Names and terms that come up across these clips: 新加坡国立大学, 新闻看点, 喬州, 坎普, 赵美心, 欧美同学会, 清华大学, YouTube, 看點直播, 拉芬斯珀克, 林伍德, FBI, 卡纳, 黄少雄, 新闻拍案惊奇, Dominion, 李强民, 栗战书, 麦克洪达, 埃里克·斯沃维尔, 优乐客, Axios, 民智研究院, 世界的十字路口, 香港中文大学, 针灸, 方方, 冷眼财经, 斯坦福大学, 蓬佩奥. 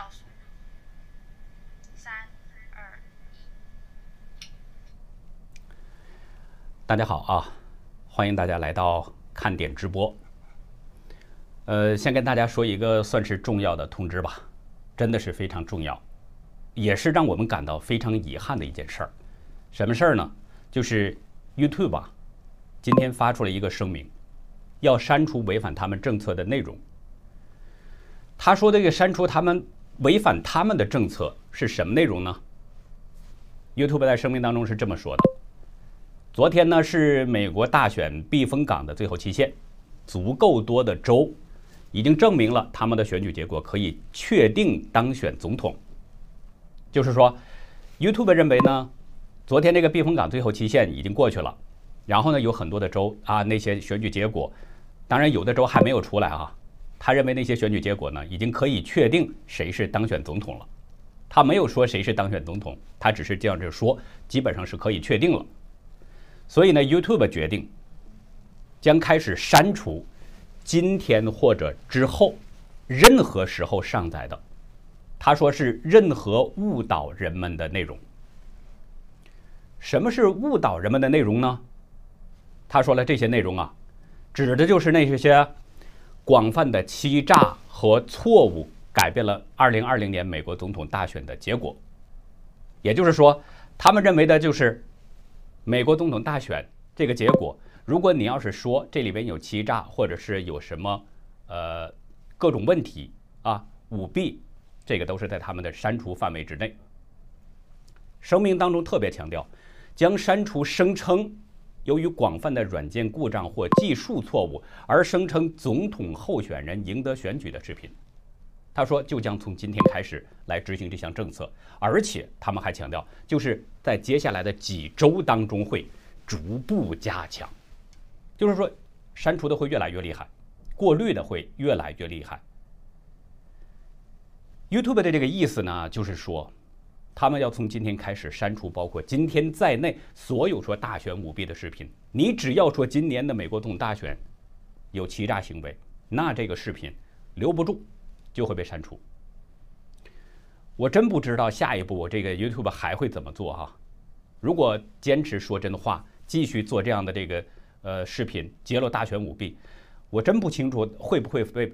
倒数，3、2、1。大家好啊，欢迎大家来到看点直播。先跟大家说一个算是重要的通知吧，真的是非常重要，也是让我们感到非常遗憾的一件事儿。什么事儿呢？就是 YouTube 啊，今天发出了一个声明，要删除违反他们政策的内容。 他说这个删除他们违反他们的政策是什么内容呢 ？YouTube 在声明当中是这么说的：昨天呢是美国大选避风港的最后期限，足够多的州已经证明了他们的选举结果可以确定当选总统。就是说 ，YouTube 认为呢，昨天这个避风港最后期限已经过去了，然后呢有很多的州啊那些选举结果，当然有的州还没有出来啊。 他认为那些选举结果呢，已经可以确定谁是当选总统了。他没有说谁是当选总统，他只是这样子说，基本上是可以确定了。所以呢 ，YouTube 决定将开始删除今天或者之后任何时候上载的，他说是任何误导人们的内容。什么是误导人们的内容呢？他说了，这些内容啊，指的就是那些。 广泛的欺诈和错误改变了2020年美国总统大选的结果，也就是说，他们认为的就是美国总统大选这个结果。如果你要是说这里边有欺诈，或者是有什么各种问题啊、舞弊，这个都是在他们的删除范围之内。声明当中特别强调，将删除声称。 由于广泛的软件故障或技术错误而声称总统候选人赢得选举的视频，他说就将从今天开始来执行这项政策，而且他们还强调，就是在接下来的几周当中会逐步加强，就是说删除的会越来越厉害，过滤的会越来越厉害。YouTube 的这个意思呢，就是说。 他们要从今天开始删除包括今天在内所有说大选舞弊的视频。你只要说今年的美国总统大选有欺诈行为，那这个视频留不住就会被删除。我真不知道下一步我这个 YouTube 还会怎么做哈、啊。如果坚持说真话，继续做这样的这个视频揭露大选舞弊，我真不清楚会不会被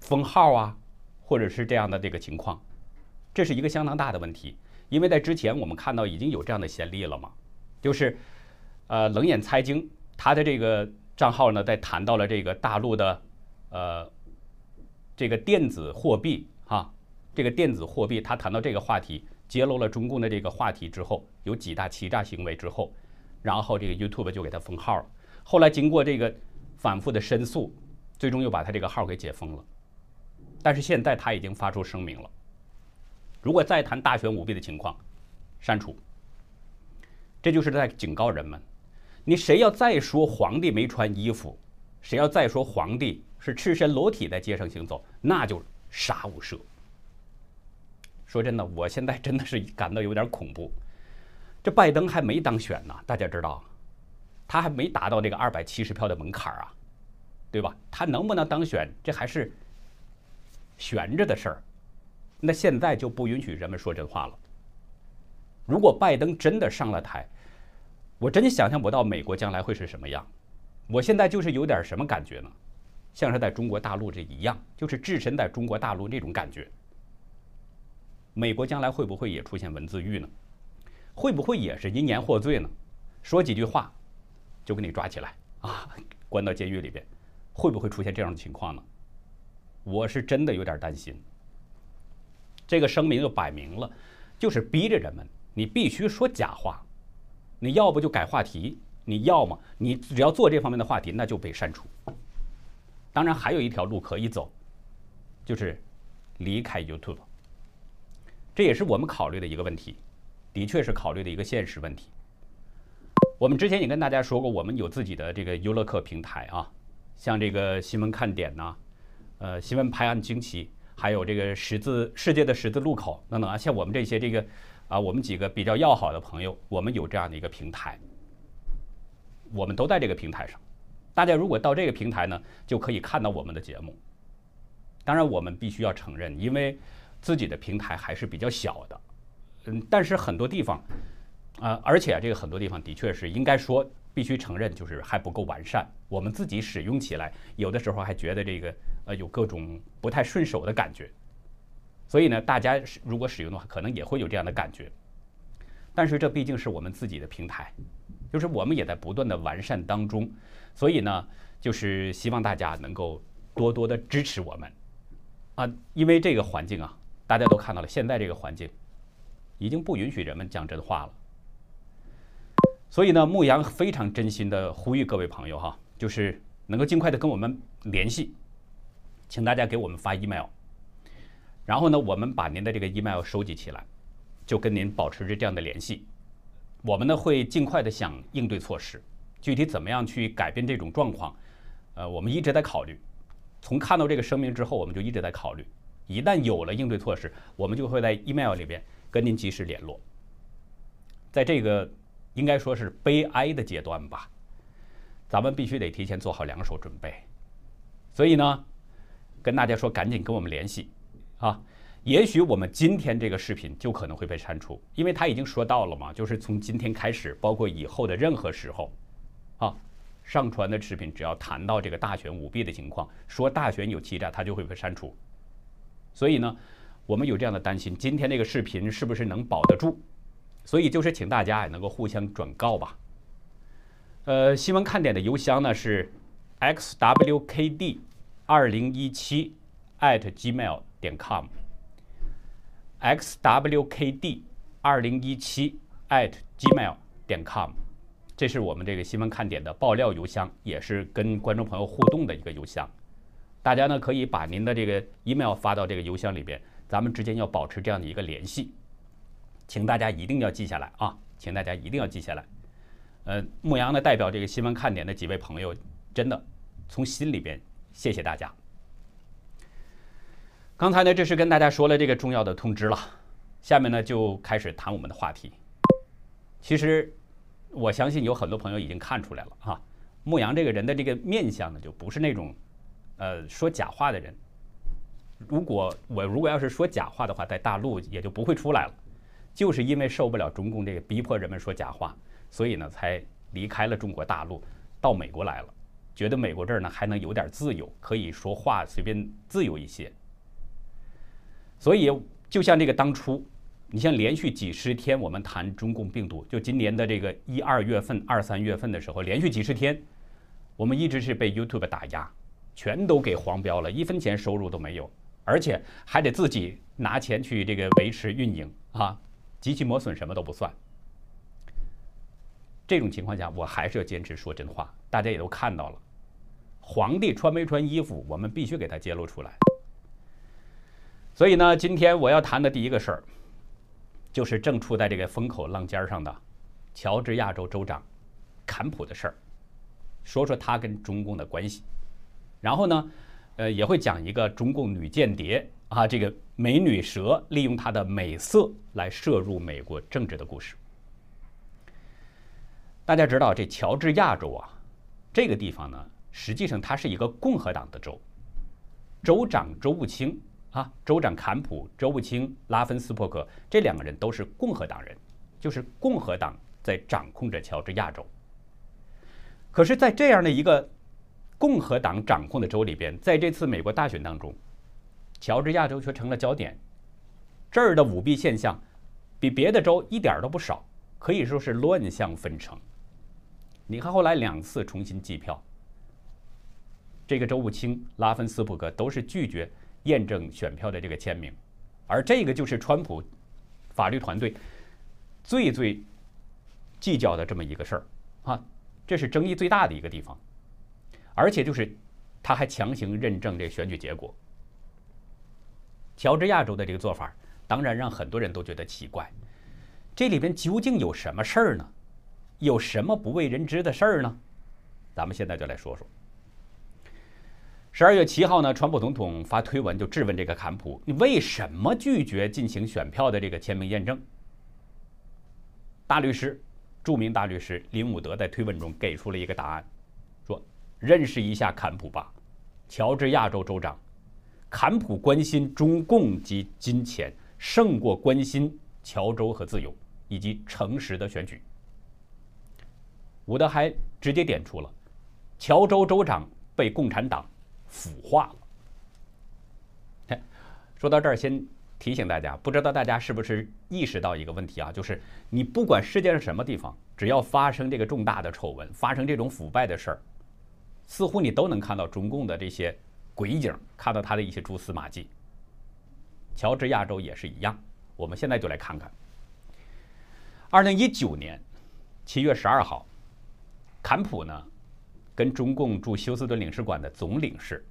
封号啊，或者是这样的这个情况，这是一个相当大的问题。 因为在之前我们看到已经有这样的先例了嘛，就是，冷眼财经他的这个账号呢，在谈到了这个大陆的，这个电子货币啊，这个电子货币，他谈到这个话题，揭露了中共的这个话题之后，有几大欺诈行为之后，然后这个 YouTube 就给他封号了。后来经过这个反复的申诉，最终又把他这个号给解封了。但是现在他已经发出声明了。 如果再谈大选舞弊的情况，删除。这就是在警告人们：你谁要再说皇帝没穿衣服，谁要再说皇帝是赤身裸体在街上行走，那就杀无赦。说真的，我现在真的是感到有点恐怖。这拜登还没当选呢，大家知道，他还没达到这个270票的门槛啊，对吧？他能不能当选，这还是悬着的事儿。 那现在就不允许人们说真话了。如果拜登真的上了台，我真想象不到美国将来会是什么样。我现在就是有点什么感觉呢？像是在中国大陆这一样，就是置身在中国大陆那种感觉。美国将来会不会也出现文字狱呢？会不会也是因言获罪呢？说几句话就给你抓起来啊，关到监狱里边，会不会出现这样的情况呢？我是真的有点担心。 这个声明就摆明了，就是逼着人们，你必须说假话，你要不就改话题，你要么你只要做这方面的话题，那就被删除。当然，还有一条路可以走，就是离开 YouTube。这也是我们考虑的一个问题，的确是考虑的一个现实问题。我们之前也跟大家说过，我们有自己的这个优乐客平台啊，像这个新闻看点呐，新闻拍案惊奇。 还有这个世界的十字路口等等啊，像我们这些这个啊，我们几个比较要好的朋友，我们有这样的一个平台，我们都在这个平台上。大家如果到这个平台呢，就可以看到我们的节目。当然，我们必须要承认，因为自己的平台还是比较小的，但是很多地方，而且这个很多地方的确是应该说必须承认，就是还不够完善。我们自己使用起来，有的时候还觉得这个有各种不太顺手的感觉。所以呢，大家如果使用的话，可能也会有这样的感觉。但是这毕竟是我们自己的平台，就是我们也在不断的完善当中。所以呢，就是希望大家能够多多的支持我们啊，因为这个环境啊，大家都看到了，现在这个环境已经不允许人们讲真话了。所以呢，牧羊非常真心的呼吁各位朋友哈，就是能够尽快的跟我们联系，请大家给我们发 email， 然后呢，我们把您的这个 email 收集起来，就跟您保持着这样的联系。我们呢会尽快的想应对措施，具体怎么样去改变这种状况，我们一直在考虑。从看到这个声明之后，我们就一直在考虑。一旦有了应对措施，我们就会在 email 里边跟您及时联络。在这个应该说是悲哀的阶段吧，咱们必须得提前做好两手准备。所以呢，跟大家说，赶紧跟我们联系啊！也许我们今天这个视频就可能会被删除，因为他已经说到了嘛，就是从今天开始，包括以后的任何时候，啊。上传的视频只要谈到这个大选舞弊的情况，说大选有欺诈，它就会被删除。所以呢，我们有这样的担心，今天这个视频是不是能保得住？所以就是请大家也能够互相转告吧。新闻看点的邮箱呢是 xwkd2017@gmail.com xwkd2017@gmail.com。这是我们这个新闻看点的爆料邮箱，也是跟观众朋友互动的一个邮箱。大家呢可以把您的这个 email 发到这个邮箱里边，咱们之间要保持这样的一个联系。请大家一定要记下来啊！请大家一定要记下来。牧羊呢代表这个新闻看点的几位朋友，真的从心里边谢谢大家。刚才呢这是跟大家说了这个重要的通知了，下面呢就开始谈我们的话题。其实。我相信有很多朋友已经看出来了啊，牧羊这个人的这个面相呢，就不是那种，说假话的人。如果要是说假话的话，在大陆也就不会出来了，就是因为受不了中共这个逼迫人们说假话，所以呢才离开了中国大陆，到美国来了，觉得美国这儿呢还能有点自由，可以说话随便自由一些。所以就像这个当初。你像连续几十天我们谈中共病毒，就今年的这个1、2月份、2、3月份的时候，连续几十天，我们一直是被 YouTube 打压，全都给黄标了，1分钱收入都没有，而且还得自己拿钱去这个维持运营啊，及其磨损什么都不算。这种情况下，我还是要坚持说真话，大家也都看到了，皇帝穿没穿衣服，我们必须给他揭露出来。所以呢，今天我要谈的第一个事儿。就是正处在这个风口浪尖上的乔治亚州州长坎普的事儿，说说他跟中共的关系，然后呢，也会讲一个中共女间谍啊，这个美女蛇利用她的美色来摄入美国政治的故事。大家知道这乔治亚州啊，这个地方呢，实际上它是一个共和党的州，州长州务卿。啊，州长坎普、州务卿拉芬斯珀克这两个人都是共和党人，就是共和党在掌控着乔治亚州。可是，在这样的一个共和党掌控的州里边，在这次美国大选当中，乔治亚州却成了焦点。这儿的舞弊现象比别的州一点都不少，可以说是乱象纷呈。你看，后来2次重新计票，这个州务卿拉芬斯珀克都是拒绝。验证选票的这个签名，而这个就是川普法律团队最计较的这么一个事儿啊，这是争议最大的一个地方，而且就是他还强行认证这个选举结果。乔治亚州的这个做法，当然让很多人都觉得奇怪，这里边究竟有什么事儿呢？有什么不为人知的事儿呢？咱们现在就来说说。12月7号呢，川普总统发推文就质问这个坎普：“你为什么拒绝进行选票的这个签名验证？”大律师，著名大律师林伍德在推文中给出了一个答案，说：“认识一下坎普吧，乔治亚州州长，坎普关心中共及金钱，胜过关心侨州和自由以及诚实的选举。伍德还直接点出了侨州州长被共产党腐化了。说到这儿，先提醒大家，不知道大家是不是意识到一个问题啊，就是你不管世界上什么地方，只要发生这个重大的丑闻，发生这种腐败的事儿，似乎你都能看到中共的这些鬼影，看到他的一些蛛丝马迹。乔治亚州也是一样。我们现在就来看看2019年7月12号，坎普呢跟中共驻休斯敦领事馆的总领事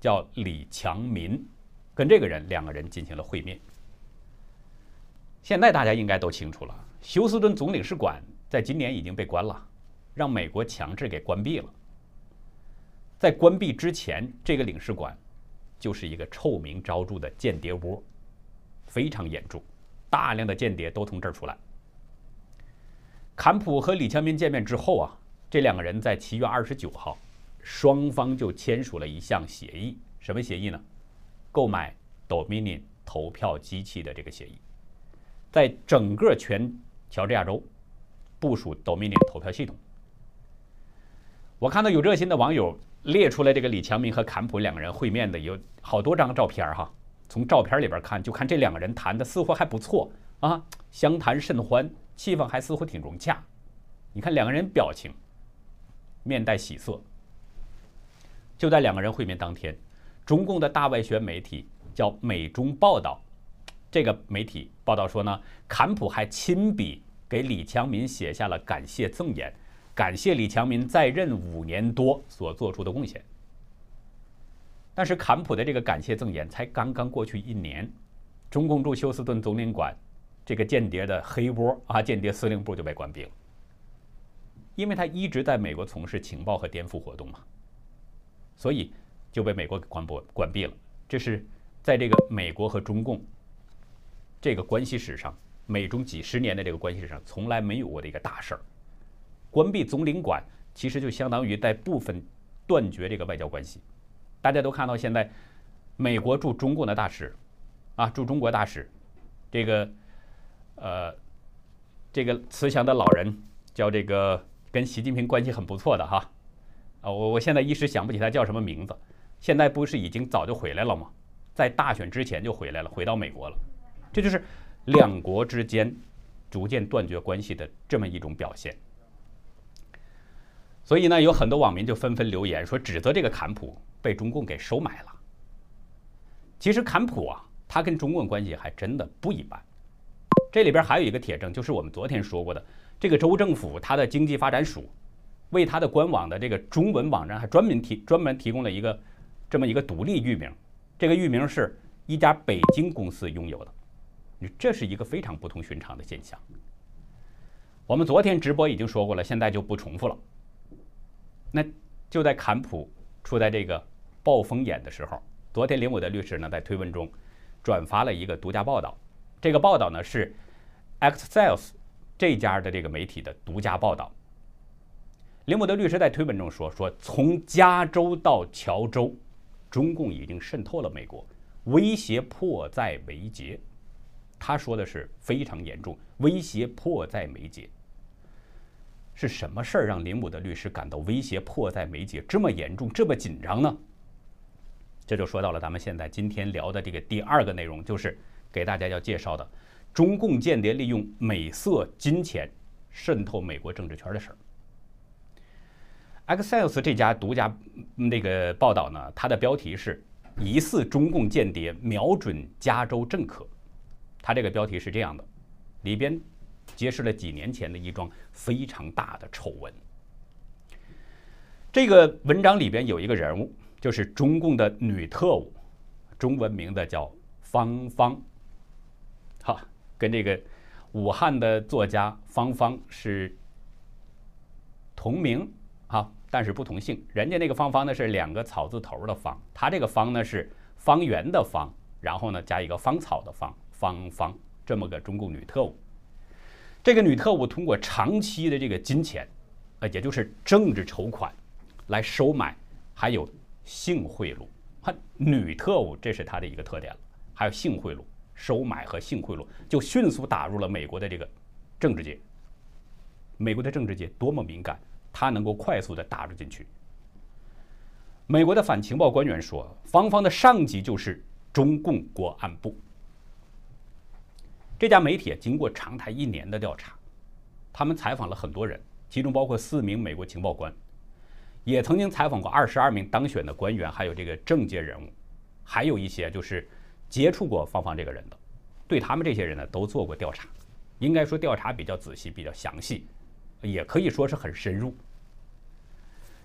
叫李强民，跟这个人两个人进行了会面。现在大家应该都清楚了，休斯敦总领事馆在今年已经被关了，让美国强制给关闭了。在关闭之前，这个领事馆就是一个臭名昭著的间谍窝，非常严重，大量的间谍都从这儿出来。坎普和李强民见面之后啊，这两个人在7月29号，双方就签署了一项协议。什么协议呢？购买 Dominion 投票机器的这个协议，在整个全乔治亚州部署 Dominion 投票系统。我看到有热心的网友列出来这个李强民和坎普两个人会面的有好多张照片哈。从照片里边看，就看这两个人谈的似乎还不错啊，相谈甚欢，气氛还似乎挺融洽。你看两个人表情，面带喜色。就在两个人会面当天，中共的大外宣媒体叫《美中报道》，这个媒体报道说呢，坎普还亲笔给李强民写下了感谢赠言，感谢李强民在任5年多所做出的贡献。但是坎普的这个感谢赠言才刚刚过去1年，中共驻休斯顿总领馆这个间谍的黑窝啊，间谍司令部就被关闭了，因为他一直在美国从事情报和颠覆活动嘛，所以就被美国给关闭了。这是在这个美国和中共这个关系史上，美中几十年的这个关系史上从来没有过的一个大事儿。关闭总领馆其实就相当于在部分断绝这个外交关系。大家都看到现在美国驻中共的大使啊，驻中国大使这个慈祥的老人叫这个跟习近平关系很不错的哈啊，我现在一时想不起他叫什么名字，现在不是已经早就回来了吗？在大选之前就回来了，回到美国了。这就是两国之间逐渐断绝关系的这么一种表现。所以呢，有很多网民就纷纷留言说指责这个坎普被中共给收买了。其实坎普啊，他跟中共关系还真的不一般。这里边还有一个铁证，就是我们昨天说过的，这个州政府它的经济发展署为他的官网的这个中文网站还专门提供了一个这么一个独立域名，这个域名是一家北京公司拥有的。这是一个非常不同寻常的现象。我们昨天直播已经说过了，现在就不重复了。那就在坎普处在这个暴风眼的时候，昨天林伍德律师呢在推文中转发了一个独家报道，这个报道呢是 Axios 这家的这个媒体的独家报道。林伍德律师在推文中说从加州到乔州，中共已经渗透了美国，威胁迫在眉睫。他说的是非常严重，威胁迫在眉睫。是什么事儿让林伍德律师感到威胁迫在眉睫这么严重这么紧张呢？这就说到了咱们现在今天聊的这个第二个内容，就是给大家要介绍的中共间谍利用美色金钱渗透美国政治圈的事儿。 Axios 这家独家那个报道呢，它的标题是疑似中共间谍瞄准加州政客，它这个标题是这样的，里边揭示了几年前的一桩非常大的丑闻。这个文章里边有一个人物，就是中共的女特务，中文名字叫方方，哈，跟这个武汉的作家方方是同名啊，但是不同姓。人家那个方方呢是2个草字头的方，他这个方呢是方圆的方，然后呢加一个芳草的芳，方方这么个中共女特务。这个女特务通过长期的这个金钱，也就是政治筹款，来收买还有性贿赂，和女特务，这是他的一个特点了。还有性贿赂、收买和性贿赂，就迅速打入了美国的这个政治界。美国的政治界多么敏感，他能够快速的打入进去。美国的反情报官员说，方方的上级就是中共国安部。这家媒体经过长达1年的调查，他们采访了很多人，其中包括4名美国情报官，也曾经采访过22名当选的官员，还有这个政界人物，还有一些就是接触过方方这个人的，对他们这些人呢都做过调查。应该说调查比较仔细，比较详细，也可以说是很深入。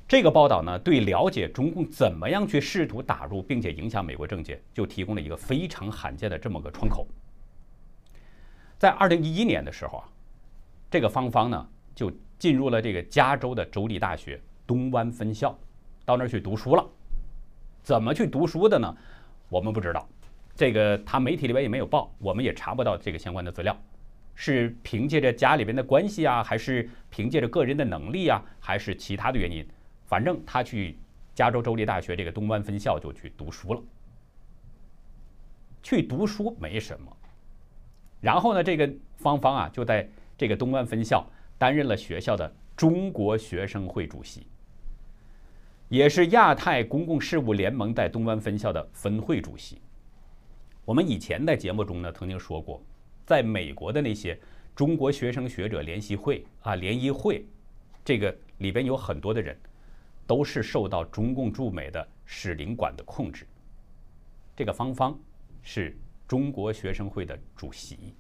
这个报道呢，对了解中共怎么样去试图打入并且影响美国政界，就提供了一个非常罕见的这么个窗口。在2011年的时候啊，这个方方呢就进入了这个加州的州立大学东湾分校，到那儿去读书了。怎么去读书的呢？我们不知道，这个他媒体里边也没有报，我们也查不到这个相关的资料。是凭借着家里边的关系啊，还是凭借着个人的能力啊，还是其他的原因？反正他去加州州立大学这个东湾分校就去读书了。去读书没什么。然后呢，这个方方啊就在这个东湾分校担任了学校的中国学生会主席，也是亚太公共事务联盟在东湾分校的分会主席。我们以前在节目中呢曾经说过，在美国的那些中国学生学者联席会啊、联谊会，这个里边有很多的人都是受到中共驻美的使领馆的控制。这个方方是中国学生会的主席。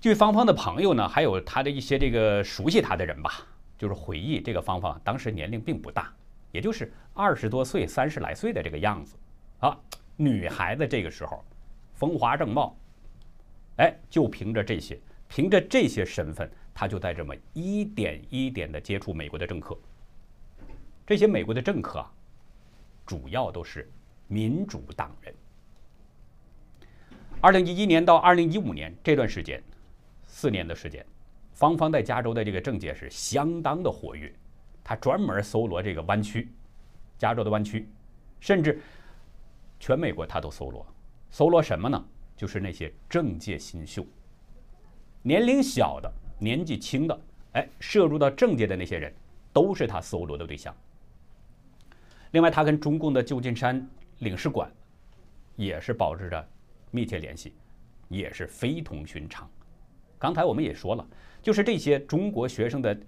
据方方的朋友呢，还有他的一些这个熟悉他的人吧，就是回忆这个方方当时年龄并不大，也就是20多岁、30来岁的这个样子啊，女孩子这个时候风华正茂。哎，就凭着这些身份，他就在这么一点一点的接触美国的政客。这些美国的政客啊，主要都是民主党人。2011年到2015年这段时间，4年的时间，方方在加州的这个政界是相当的活跃。他专门搜罗这个湾区，加州的湾区，甚至全美国他都搜罗。搜罗什么呢？就是那些政界新秀，年龄小的、年纪轻的，哎，涉入到政界的那些人，都是他搜罗的对象。另外，他跟中共的旧金山领事馆也是保持着密切联系，也是非同寻常。刚才我们也说了，就是这些中国学生的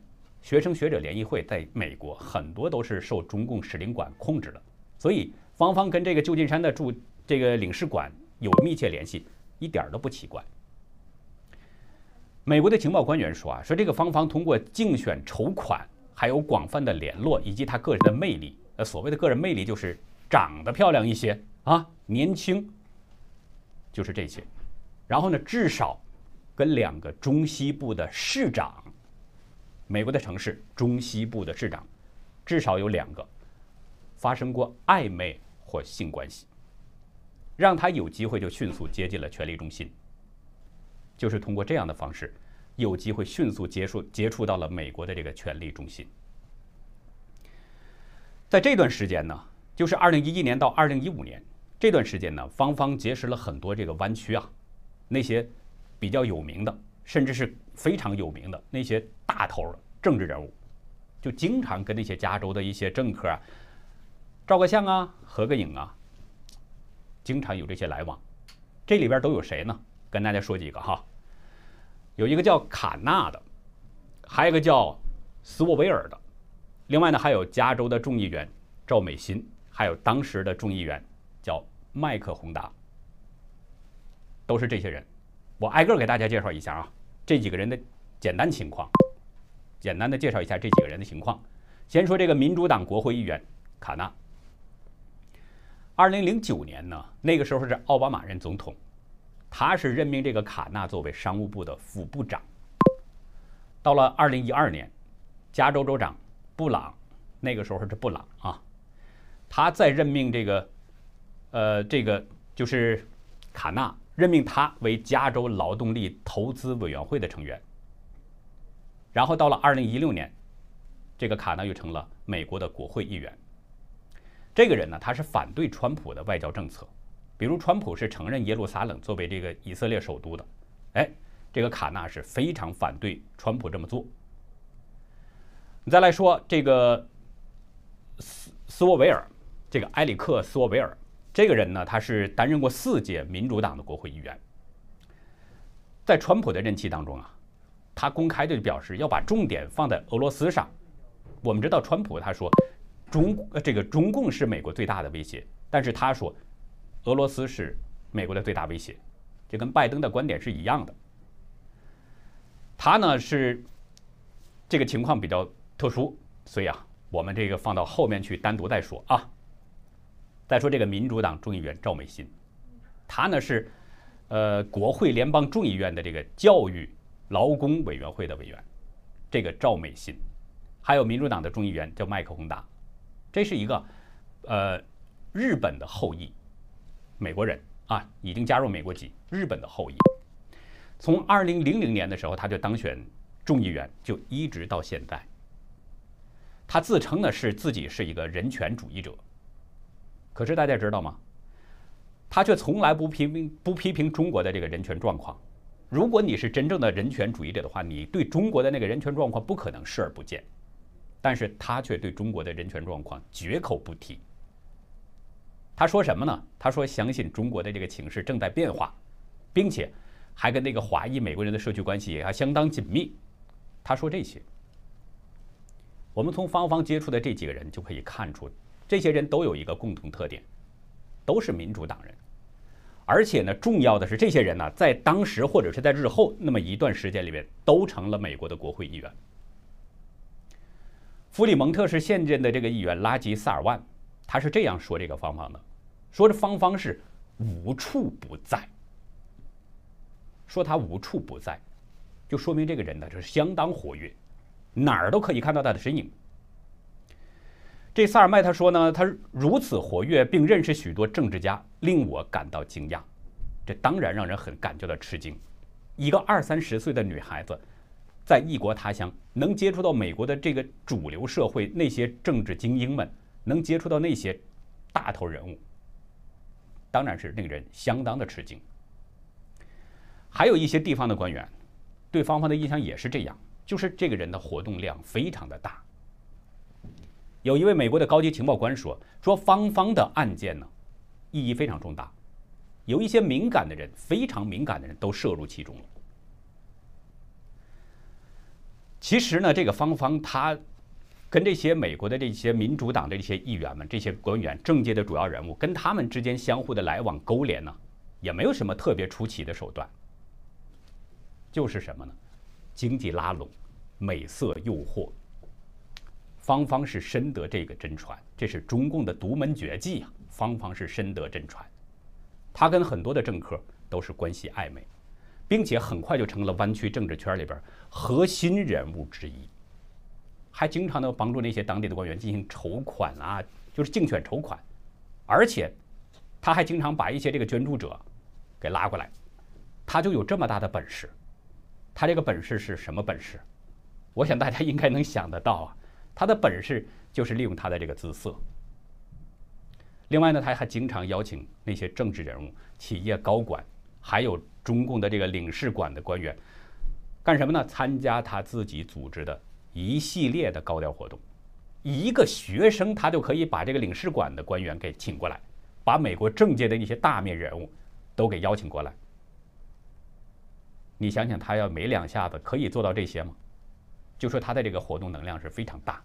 学生学者联谊会，在美国很多都是受中共使领馆控制的，所以方方跟这个旧金山的驻这个领事馆有密切联系，一点都不奇怪。美国的情报官员说啊，说这个方方通过竞选筹款，还有广泛的联络，以及他个人的魅力。所谓的个人魅力就是长得漂亮一些啊，年轻，就是这些。然后呢，至少跟2个中西部的市长，美国的城市中西部的市长，至少有2个发生过暧昧或性关系。让他有机会就迅速接近了权力中心，就是通过这样的方式，有机会迅速接触到了美国的这个权力中心。在这段时间呢，就是2011年到2015年这段时间呢，方方结识了很多这个湾区啊，那些比较有名的，甚至是非常有名的那些大头政治人物，就经常跟那些加州的一些政客啊，照个相啊，合个影啊。经常有这些来往，这里边都有谁呢？跟大家说几个哈，有一个叫卡纳的，还有一个叫斯沃维尔的，另外呢还有加州的众议员赵美心，还有当时的众议员叫麦克洪达，都是这些人。我挨个给大家介绍一下啊，这几个人的简单情况，简单的介绍一下这几个人的情况。先说这个民主党国会议员卡纳。2009年呢，那个时候是奥巴马任总统，他是任命这个卡纳作为商务部的副部长。到了2012年，加州州长布朗，那个时候是布朗啊，他再任命这个，就是卡纳任命他为加州劳动力投资委员会的成员。然后到了2016年，这个卡纳又成了美国的国会议员。这个人呢，他是反对川普的外交政策，比如川普是承认耶路撒冷作为这个以色列首都的，哎，这个卡纳是非常反对川普这么做。你再来说这个斯沃维尔，这个埃里克·斯沃维尔这个人呢，他是担任过4届民主党的国会议员。在川普的任期当中啊，他公开就表示要把重点放在俄罗斯上。我们知道川普他说中共是美国最大的威胁，但是他说俄罗斯是美国的最大威胁，这跟拜登的观点是一样的。他呢是这个情况比较特殊，所以啊，我们这个放到后面去单独再说啊。再说这个民主党众议员赵美心，他呢是国会联邦众议院的这个教育劳工委员会的委员，这个赵美心，还有民主党的众议员叫麦克洪达，这是一个日本的后裔美国人啊，已经加入美国籍，日本的后裔。从2000年的时候他就当选众议员，就一直到现在。他自称的是自己是一个人权主义者，可是大家知道吗？他却从来不批评中国的这个人权状况。如果你是真正的人权主义者的话，你对中国的那个人权状况不可能视而不见，但是他却对中国的人权状况绝口不提。他说什么呢？他说相信中国的这个情势正在变化，并且还跟那个华裔美国人的社区关系也还相当紧密。他说这些，我们从方方接触的这几个人就可以看出，这些人都有一个共同特点，都是民主党人。而且呢，重要的是这些人呢，在当时或者是在日后那么一段时间里面，都成了美国的国会议员。弗里蒙特是现任的这个议员拉吉·萨尔万，他是这样说这个方方的，说这方方是无处不在，说他无处不在，就说明这个人呢，就是相当活跃，哪儿都可以看到他的身影。这萨尔麦他说呢，他如此活跃并认识许多政治家，令我感到惊讶。这当然让人很感觉到吃惊，一个20-30岁的女孩子在异国他乡能接触到美国的这个主流社会那些政治精英们，能接触到那些大头人物，当然是令人相当的吃惊。还有一些地方的官员对方方的印象也是这样，就是这个人的活动量非常的大。有一位美国的高级情报官说方方的案件呢，意义非常重大，有一些敏感的人，非常敏感的人都涉入其中了。其实呢，这个方方他跟这些美国的这些民主党的这些议员们，这些官员，政界的主要人物，跟他们之间相互的来往勾连呢，也没有什么特别出奇的手段。就是什么呢？经济拉拢，美色诱惑。方方是深得这个真传，这是中共的独门绝技啊！方方是深得真传，他跟很多的政客都是关系暧昧，并且很快就成了湾区政治圈里边核心人物之一，还经常的帮助那些当地的官员进行筹款啊，就是竞选筹款，而且他还经常把一些这个捐助者给拉过来，他就有这么大的本事。他这个本事是什么本事？我想大家应该能想得到啊。他的本事就是利用他的这个姿色。另外呢，他还经常邀请那些政治人物、企业高管，还有中共的这个领事馆的官员，干什么呢？参加他自己组织的一系列的高调活动。一个学生他就可以把这个领事馆的官员给请过来，把美国政界的一些大面人物都给邀请过来。你想想，他要没两下子可以做到这些吗？就说他的这个活动能量是非常大。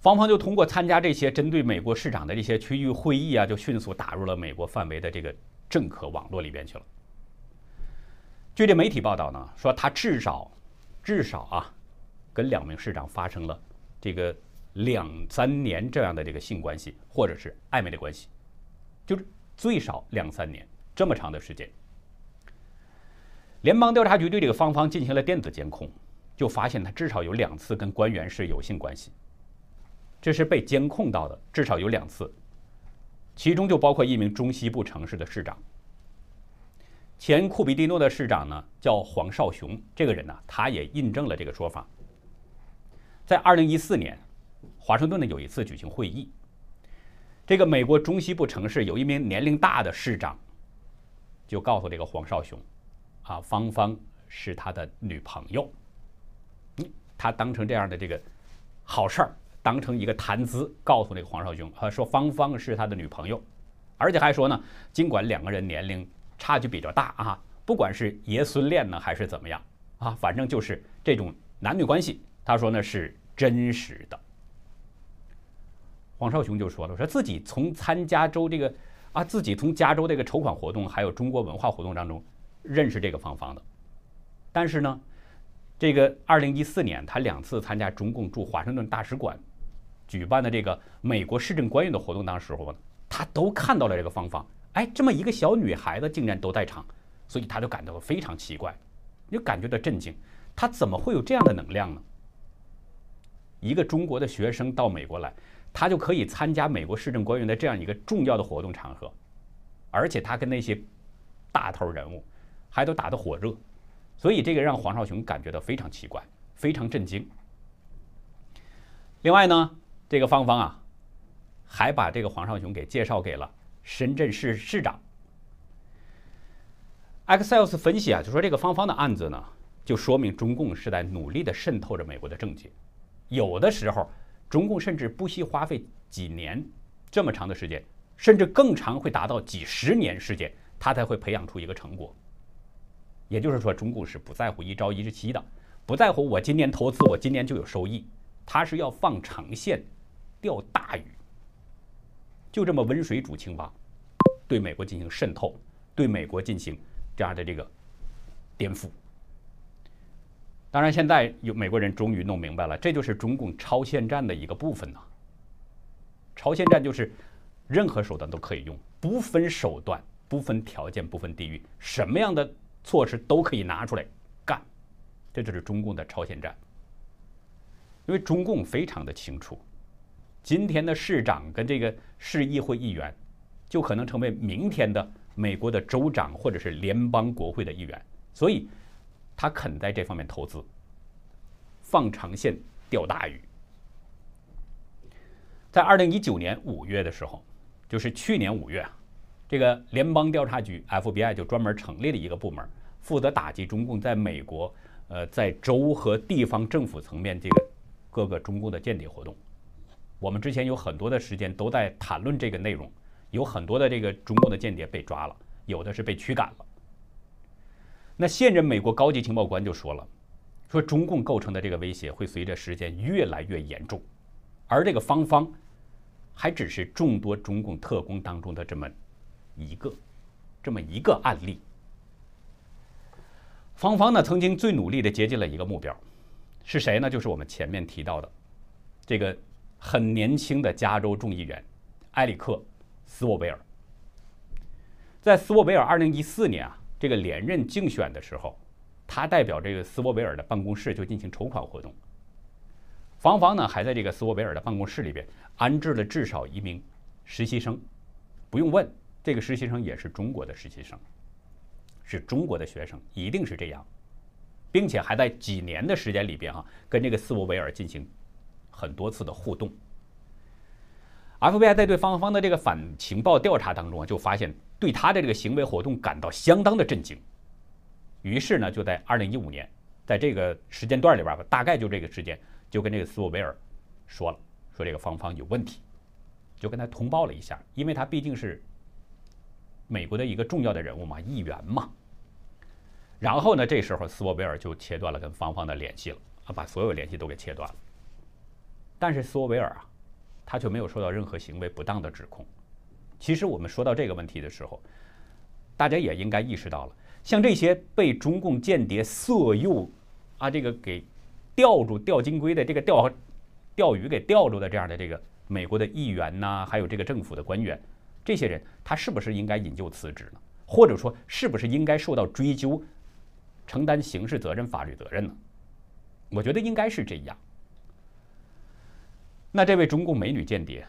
方方就通过参加这些针对美国市场的这些区域会议啊，就迅速打入了美国范围的这个政客网络里边去了。据这媒体报道呢，说他至少啊，跟2名市长发生了这个2-3年这样的这个性关系，或者是暧昧的关系，就是最少2-3年这么长的时间。联邦调查局对这个方方进行了电子监控，就发现他至少有2次跟官员是有性关系，这是被监控到的，至少有2次，其中就包括一名中西部城市的市长。前库比蒂诺的市长呢叫黄少雄，这个人呢，他也印证了这个说法。在2014年，华盛顿呢有一次举行会议，这个美国中西部城市有一名年龄大的市长，就告诉这个黄少雄，啊，芳芳是他的女朋友，他当成这样的这个好事儿，当成一个谈资，告诉那个黄少雄，说芳芳是他的女朋友，而且还说呢，尽管两个人年龄差距比较大啊，不管是爷孙恋呢还是怎么样啊，反正就是这种男女关系，他说呢是真实的。黄少雄就说了，说自己从加州这个筹款活动还有中国文化活动当中认识这个芳芳的，但是呢，这个2014年他2次参加中共驻华盛顿大使馆举办的这个美国市政官员的活动当时候呢，他都看到了这个芳芳，哎，这么一个小女孩子竟然都在场，所以他就感到非常奇怪，就感觉到震惊，他怎么会有这样的能量呢？一个中国的学生到美国来，他就可以参加美国市政官员的这样一个重要的活动场合，而且他跟那些大头人物还都打得火热，所以这个让黄少雄感觉到非常奇怪，非常震惊。另外呢，这个芳芳啊，还把这个黄少雄给介绍给了深圳市市长。Axios 分析啊，就说这个芳芳的案子呢，就说明中共是在努力地渗透着美国的政界，有的时候中共甚至不惜花费几年这么长的时间，甚至更长，会达到几十年时间，他才会培养出一个成果。也就是说，中共是不在乎一朝一夕的，不在乎我今年投资，我今年就有收益，他是要放长线钓大鱼，就这么温水煮青蛙，对美国进行渗透，对美国进行这样的这个颠覆。当然，现在有美国人终于弄明白了，这就是中共超限战的一个部分呐。超限战就是任何手段都可以用，不分手段、不分条件、不分地域，什么样的措施都可以拿出来干，这就是中共的超限战。因为中共非常的清楚，今天的市长跟这个市议会议员，就可能成为明天的美国的州长或者是联邦国会的议员，所以他肯在这方面投资，放长线钓大鱼。在2019年5月的时候，就是去年5月，这个联邦调查局 FBI 就专门成立了一个部门，负责打击中共在美国在州和地方政府层面这个各个中共的间谍活动。我们之前有很多的时间都在谈论这个内容，有很多的这个中共的间谍被抓了，有的是被驱赶了。那现任美国高级情报官就说了，说中共构成的这个威胁会随着时间越来越严重，而这个芳芳还只是众多中共特工当中的这么一个案例。芳芳呢，曾经最努力的接近了一个目标，是谁呢？就是我们前面提到的这个很年轻的加州众议员埃里克·斯沃维尔。在斯沃维尔2014年啊，这个连任竞选的时候，他代表这个斯沃维尔的办公室就进行筹款活动。芳芳呢，还在这个斯沃维尔的办公室里边安置了至少1名实习生，不用问，这个实习生也是中国的实习生，是中国的学生，一定是这样，并且还在几年的时间里边跟这个斯沃维尔进行很多次的互动。FBI 在对芳芳的这个反情报调查当中就发现，对他的这个行为活动感到相当的震惊，于是呢，就在2015年，在这个时间段里边吧，大概就这个时间，就跟这个斯沃维尔说了，说这个芳芳有问题，就跟他通报了一下，因为他毕竟是美国的一个重要的人物嘛，议员嘛。然后呢，这时候斯沃维尔就切断了跟芳芳的联系了，把所有联系都给切断了。但是斯沃维尔啊，他却没有受到任何行为不当的指控。其实我们说到这个问题的时候，大家也应该意识到了，像这些被中共间谍色诱啊，这个给钓住钓金龟的这个钓鱼给钓住的这样的这个美国的议员呐，还有这个政府的官员，这些人他是不是应该引咎辞职呢？或者说是不是应该受到追究，承担刑事责任、法律责任呢？我觉得应该是这样。那这位中共美女间谍，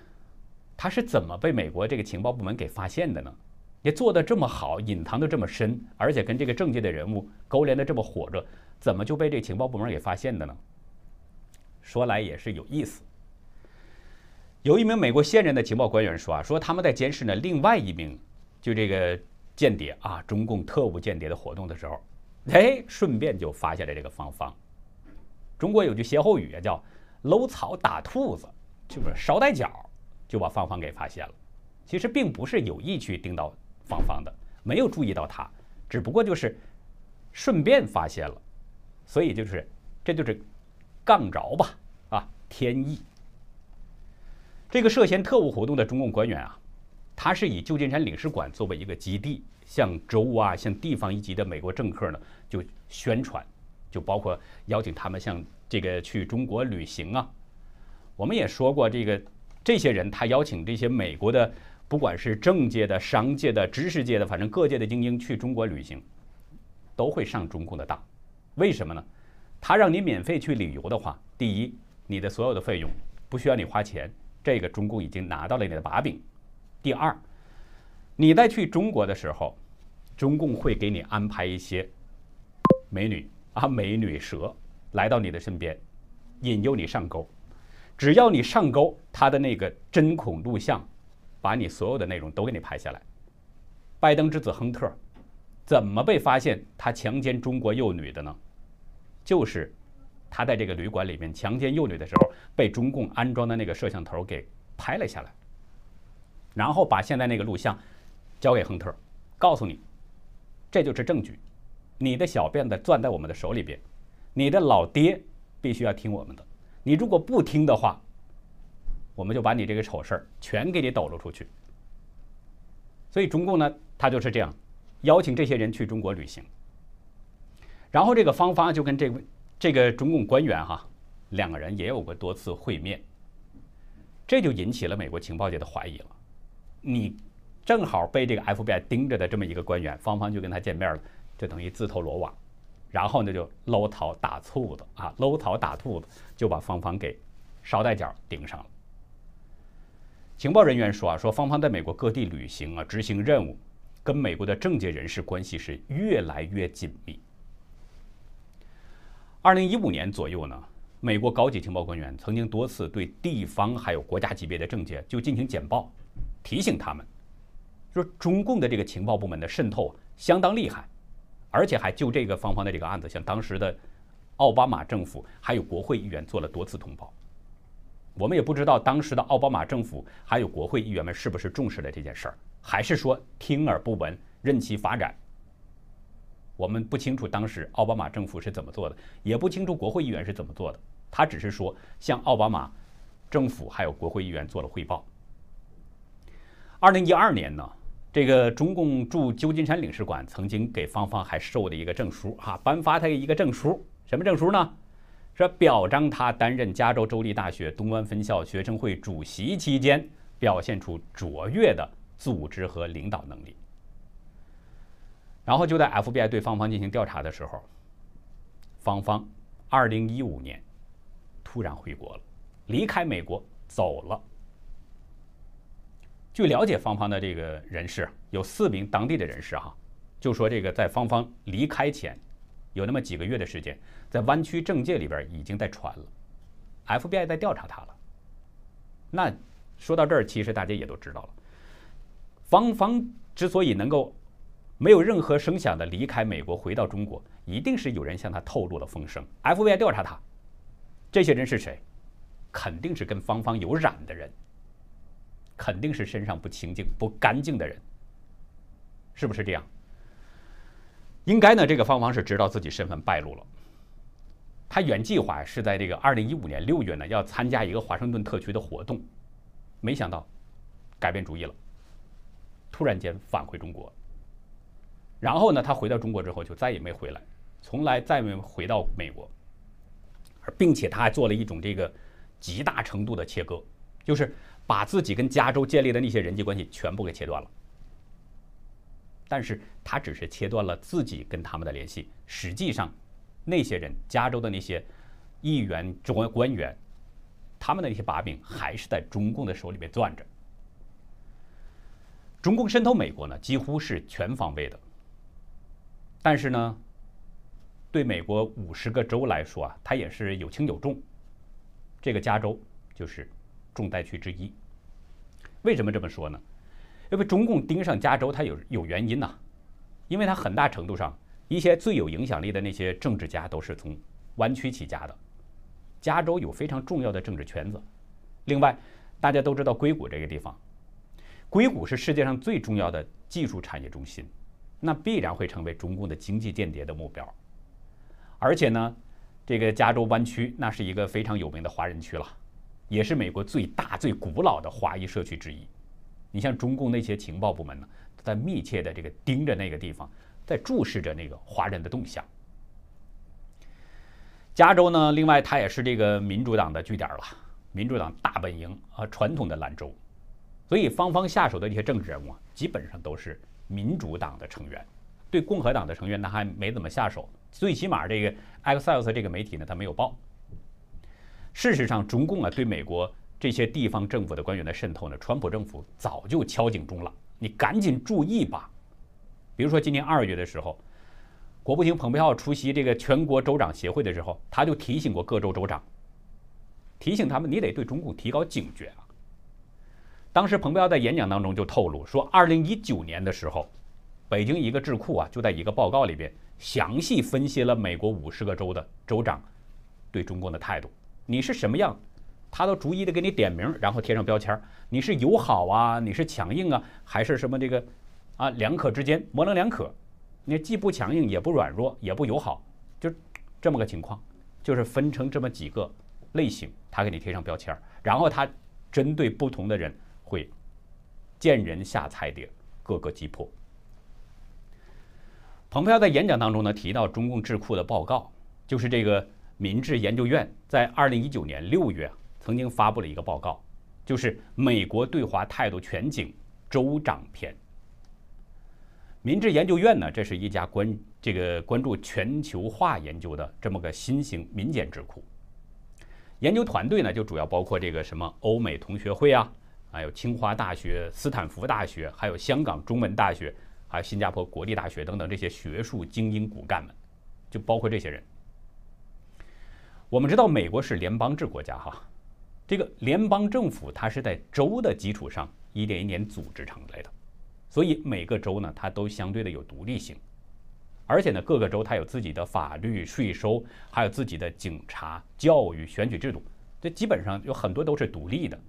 他是怎么被美国这个情报部门给发现的呢？也做得这么好，隐藏得这么深，而且跟这个政界的人物勾连得这么火热，怎么就被这个情报部门给发现的呢？说来也是有意思。有一名美国现任的情报官员说啊，说他们在监视呢另外一名就这个间谍啊，中共特务间谍的活动的时候，哎，顺便就发现了这个方方。中国有句歇后语啊，叫搂草打兔子，就是捎带脚就把方方给发现了。其实并不是有意去盯到方方的，没有注意到他，只不过就是顺便发现了，所以就是这就是杠着吧啊，天意。 这个涉嫌特务活动的中共官员啊，他是以旧金山领事馆作为一个基地，向州啊、向地方一级的美国政客呢就宣传，就包括邀请他们像这个去中国旅行啊。我们也说过，这些人他邀请这些美国的，不管是政界的、商界的、知识界的，反正各界的精英去中国旅行，都会上中共的当。为什么呢？他让你免费去旅游的话，第一，你的所有的费用不需要你花钱。 这个中共已经拿到了你的把柄。第二，你在去中国的时候，中共会给你安排一些美女啊、美女蛇来到你的身边，引诱你上钩。只要你上钩，他的那个针孔录像，把你所有的内容都给你拍下来。拜登之子亨特怎么被发现他强奸中国幼女的呢？就是。 他在这个旅馆里面强奸幼女的时候，被中共安装的那个摄像头给拍了下来，然后把现在那个录像交给亨特，告诉你，这就是证据，你的小辫子攥在我们的手里边，你的老爹必须要听我们的，你如果不听的话，我们就把你这个丑事儿全给你抖露出去。所以中共呢，他就是这样邀请这些人去中国旅行，然后这个方方就跟这个中共官员哈，两个人也有过多次会面，这就引起了美国情报界的怀疑了。你正好被这个 FBI 盯着的这么一个官员，方方就跟他见面了，就等于自投罗网，然后呢就搂草打兔子啊，搂草打兔子就把方方给捎带脚盯上了。情报人员说啊，说方方在美国各地旅行啊，执行任务，跟美国的政界人士关系是越来越紧密。 2015年左右呢，美国高级情报官员曾经多次对地方还有国家级别的政界就进行简报，提醒他们说中共的这个情报部门的渗透相当厉害，而且还就这个方方的这个案子，向当时的奥巴马政府还有国会议员做了多次通报。我们也不知道当时的奥巴马政府还有国会议员们是不是重视了这件事儿，还是说听而不闻，任其发展。 我们不清楚当时奥巴马政府是怎么做的，也不清楚国会议员是怎么做的。他只是说向奥巴马政府还有国会议员做了汇报。2012年呢，这个中共驻旧金山领事馆曾经给方方还授了一个证书啊，颁发他一个证书，什么证书呢？是表彰他担任加州州立大学东湾分校学生会主席期间表现出卓越的组织和领导能力。 然后就在 FBI 对方方进行调查的时候，方方2015年突然回国了，离开美国走了。据了解，方方的这个人士有4名当地的人士哈，就说这个在方方离开前，有那么几个月的时间，在湾区政界里边已经在传了 ，FBI 在调查他了。那说到这儿，其实大家也都知道了，方方之所以能够。 没有任何声响的离开美国回到中国，一定是有人向他透露了风声。FBI 调查他，这些人是谁？肯定是跟方方有染的人，肯定是身上不清净、不干净的人，是不是这样？应该呢，这个方方是知道自己身份败露了。他原计划是在这个2015年6月呢，要参加一个华盛顿特区的活动，没想到改变主意了，突然间返回中国。 然后呢，他回到中国之后就再也没回来，从来再没回到美国，并且他还做了一种这个极大程度的切割，就是把自己跟加州建立的那些人际关系全部给切断了。但是他只是切断了自己跟他们的联系，实际上那些人，加州的那些议员、官员，他们的那些把柄还是在中共的手里面攥着。中共渗透美国呢，几乎是全方位的。 但是呢，对美国50个州来说啊，它也是有轻有重。这个加州就是重灾区之一。为什么这么说呢？因为中共盯上加州，它有原因呐，因为它很大程度上一些最有影响力的那些政治家都是从湾区起家的，加州有非常重要的政治圈子。另外，大家都知道硅谷这个地方，硅谷是世界上最重要的技术产业中心，那必然会成为中共的经济间谍的目标。而且呢，这个加州湾区那是一个非常有名的华人区了，也是美国最大最古老的华裔社区之一。你像中共那些情报部门呢，在密切的这个盯着那个地方，在注视着那个华人的动向。加州呢，另外它也是这个民主党的据点了，民主党大本营啊，传统的蓝州，所以方方下手的这些政治人物啊，基本上都是民主党的成员，对共和党的成员他还没怎么下手，最起码这个 Axios 这个媒体呢，他没有报。事实上，中共啊对美国这些地方政府的官员的渗透呢，川普政府早就敲警钟了，你赶紧注意吧。比如说今年2月的时候，国务卿蓬佩奥出席这个全国州长协会的时候，他就提醒过各州州长，提醒他们你得对中共提高警觉啊。当时蓬佩奥在演讲当中就透露说，2019年的时候，北京一个智库啊就在一个报告里边详细分析了美国50个州的州长对中共的态度，你是什么样，他都逐一的给你点名，然后贴上标签，你是友好啊，你是强硬啊，还是什么这个啊两可之间，模棱两可，你既不强硬也不软弱也不友好，就这么个情况，就是分成这么几个类型，他给你贴上标签，然后他针对不同的人会见人下菜碟，各个击破。蓬佩奥在演讲当中呢提到中共智库的报告，就是这个民智研究院在2019年6月曾经发布了一个报告，就是《美国对华态度全景州长篇》。民智研究院呢，这是一家关注全球化研究的这么个新型民间智库。研究团队呢，就主要包括这个什么欧美同学会啊，还有清华大学、斯坦福大学，还有香港中文大学，还有新加坡国立大学等等这些学术精英骨干们，就包括这些人。我们知道美国是联邦制国家哈，这个联邦政府它是在州的基础上一点一点组织成来的，所以每个州呢它都相对的有独立性，而且呢各个州它有自己的法律、税收，还有自己的警察、教育、选举制度，这基本上有很多都是独立的。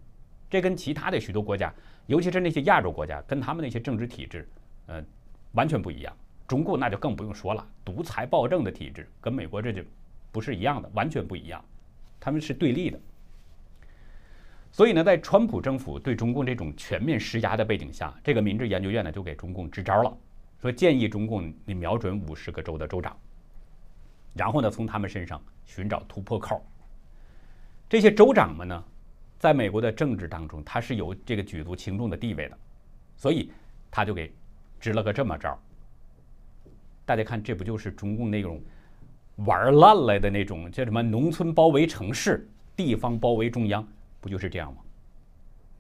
这跟其他的许多国家，尤其是那些亚洲国家，跟他们那些政治体制完全不一样。中共那就更不用说了，独裁暴政的体制跟美国这就不是一样的，完全不一样，他们是对立的。所以呢，在川普政府对中共这种全面施压的背景下，这个民智研究院呢就给中共支招了，说建议中共你瞄准50个州的州长，然后呢从他们身上寻找突破口。这些州长们呢，在美国的政治当中他是有这个举足轻重的地位的，所以他就给支了个这么招。大家看，这不就是中共那种玩烂来的那种叫什么农村包围城市，地方包围中央，不就是这样吗？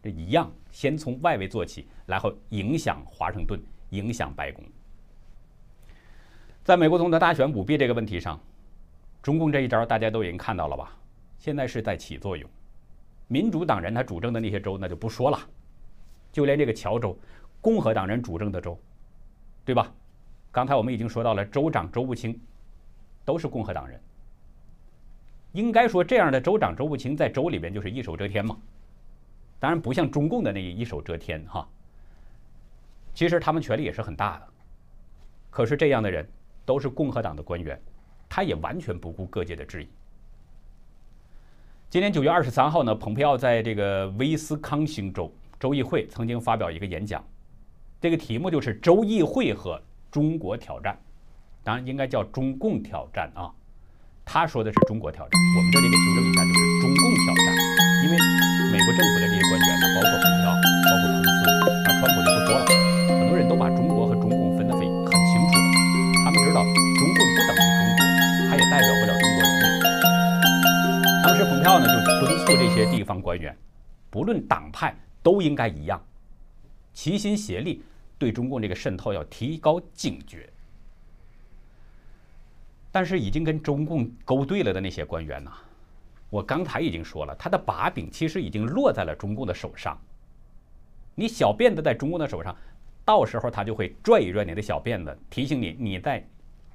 这一样，先从外围做起，然后影响华盛顿，影响白宫。在美国总统大选舞弊这个问题上，中共这一招大家都已经看到了吧？现在是在起作用。民主党人他主政的那些州那就不说了，就连这个乔州，共和党人主政的州，对吧？刚才我们已经说到了，州长、州务卿都是共和党人。应该说，这样的州长、州务卿在州里边就是一手遮天嘛。当然不像中共的那一手遮天哈。其实他们权力也是很大的，可是这样的人都是共和党的官员，他也完全不顾各界的质疑。今年9月23号呢，蓬佩奥在这个威斯康星州州议会曾经发表一个演讲，这个题目就是“州议会和中国挑战”，当然应该叫“中共挑战”啊。他说的是中国挑战，我们这里给纠正一下，就是中共挑战。因为美国政府的这些官员呢，包括频道，包括彭斯，啊，川普就不说了，很多人都把中国和中共分得很清楚了。他们知道中共不等于中国，他也代表不了中国人民。当时蓬佩奥呢就敦促这些地方官员，不论党派都应该一样，齐心协力对中共这个渗透要提高警觉。但是已经跟中共勾兑了的那些官员呐，我刚才已经说了，他的把柄其实已经落在了中共的手上。你小辫子在中共的手上，到时候他就会拽一拽你的小辫子，提醒你你在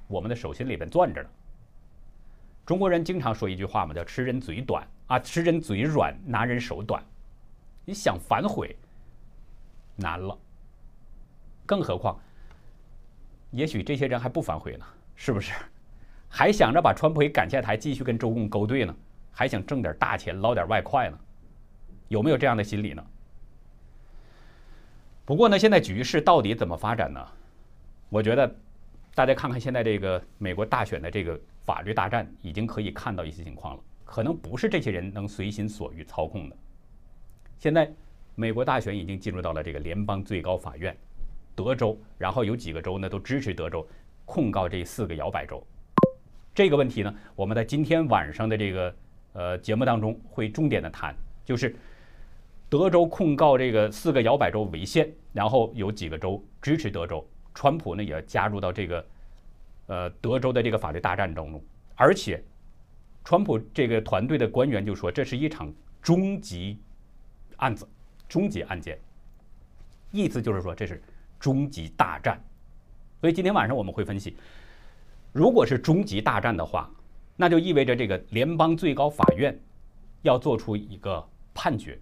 我们的手心里边攥着呢。中国人经常说一句话嘛，叫吃人嘴短啊，吃人嘴软，拿人手短。你想反悔难了，更何况，也许这些人还不反悔呢，是不是？还想着把川普给赶下台，继续跟中共勾兑呢？还想挣点大钱，捞点外快呢？有没有这样的心理呢？不过呢，现在局势到底怎么发展呢？我觉得，大家看看现在这个美国大选的这个法律大战，已经可以看到一些情况了，可能不是这些人能随心所欲操控的。现在，美国大选已经进入到了这个联邦最高法院。德州，然后有几个州呢都支持德州控告这四个摇摆州。这个问题呢，我们在今天晚上的这个节目当中会重点的谈，就是德州控告这个四个摇摆州违宪，然后有几个州支持德州，川普呢也加入到这个德州的这个法律大战当中，而且川普这个团队的官员就说这是一场终极案件，意思就是说这是。终极大战，所以今天晚上我们会分析，如果是终极大战的话，那就意味着这个联邦最高法院要做出一个判决，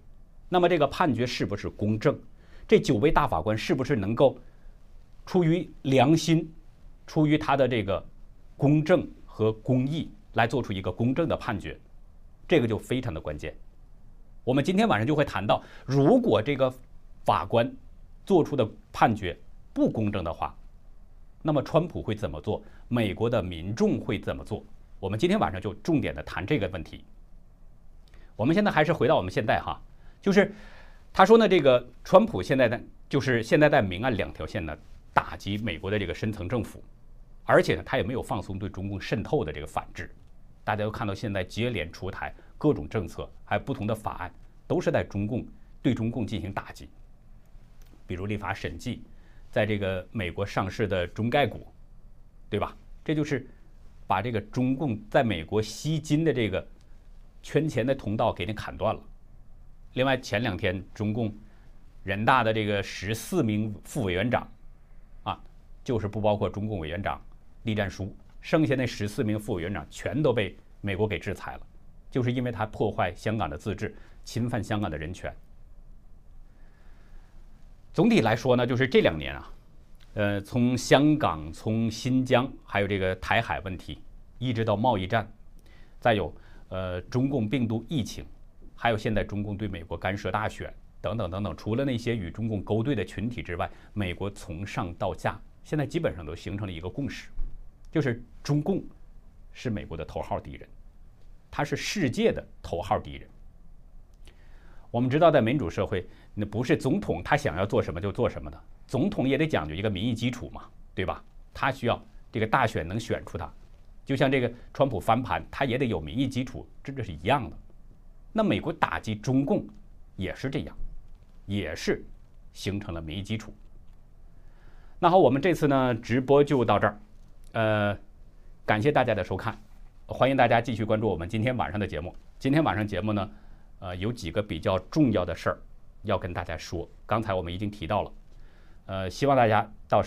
那么这个判决是不是公正？这9位大法官是不是能够出于良心，出于他的这个公正和公义来做出一个公正的判决？这个就非常的关键。我们今天晚上就会谈到，如果这个法官做出的判决不公正的话，那么川普会怎么做？美国的民众会怎么做？我们今天晚上就重点的谈这个问题。我们现在还是回到我们现在哈，就是他说呢，这个川普现在呢，就是现在在明暗两条线呢打击美国的这个深层政府，而且呢，他也没有放松对中共渗透的这个反制。大家都看到现在接连出台各种政策，还有不同的法案，都是在对中共进行打击。比如立法审计，在这个美国上市的中概股，对吧？这就是把这个中共在美国吸金的这个圈钱的通道给你砍断了。另外，前2天中共人大的这个14名副委员长，就是不包括中共委员长栗战书，剩下那14名副委员长全都被美国给制裁了，就是因为他破坏香港的自治，侵犯香港的人权。总体来说呢，就是这2年啊，从香港、从新疆，还有这个台海问题，一直到贸易战，再有中共病毒疫情，还有现在中共对美国干涉大选等等等等，除了那些与中共勾兑的群体之外，美国从上到下现在基本上都形成了一个共识，就是中共是美国的头号敌人，它是世界的头号敌人。我们知道，在民主社会，那不是总统他想要做什么就做什么的，总统也得讲究一个民意基础嘛，对吧？他需要这个大选能选出他，就像这个川普翻盘，他也得有民意基础，这是一样的。那美国打击中共也是这样，也是形成了民意基础。那好，我们这次呢直播就到这儿，感谢大家的收看，欢迎大家继续关注我们今天晚上的节目。今天晚上节目呢，有几个比较重要的事儿要跟大家说，刚才我们已经提到了，希望大家到时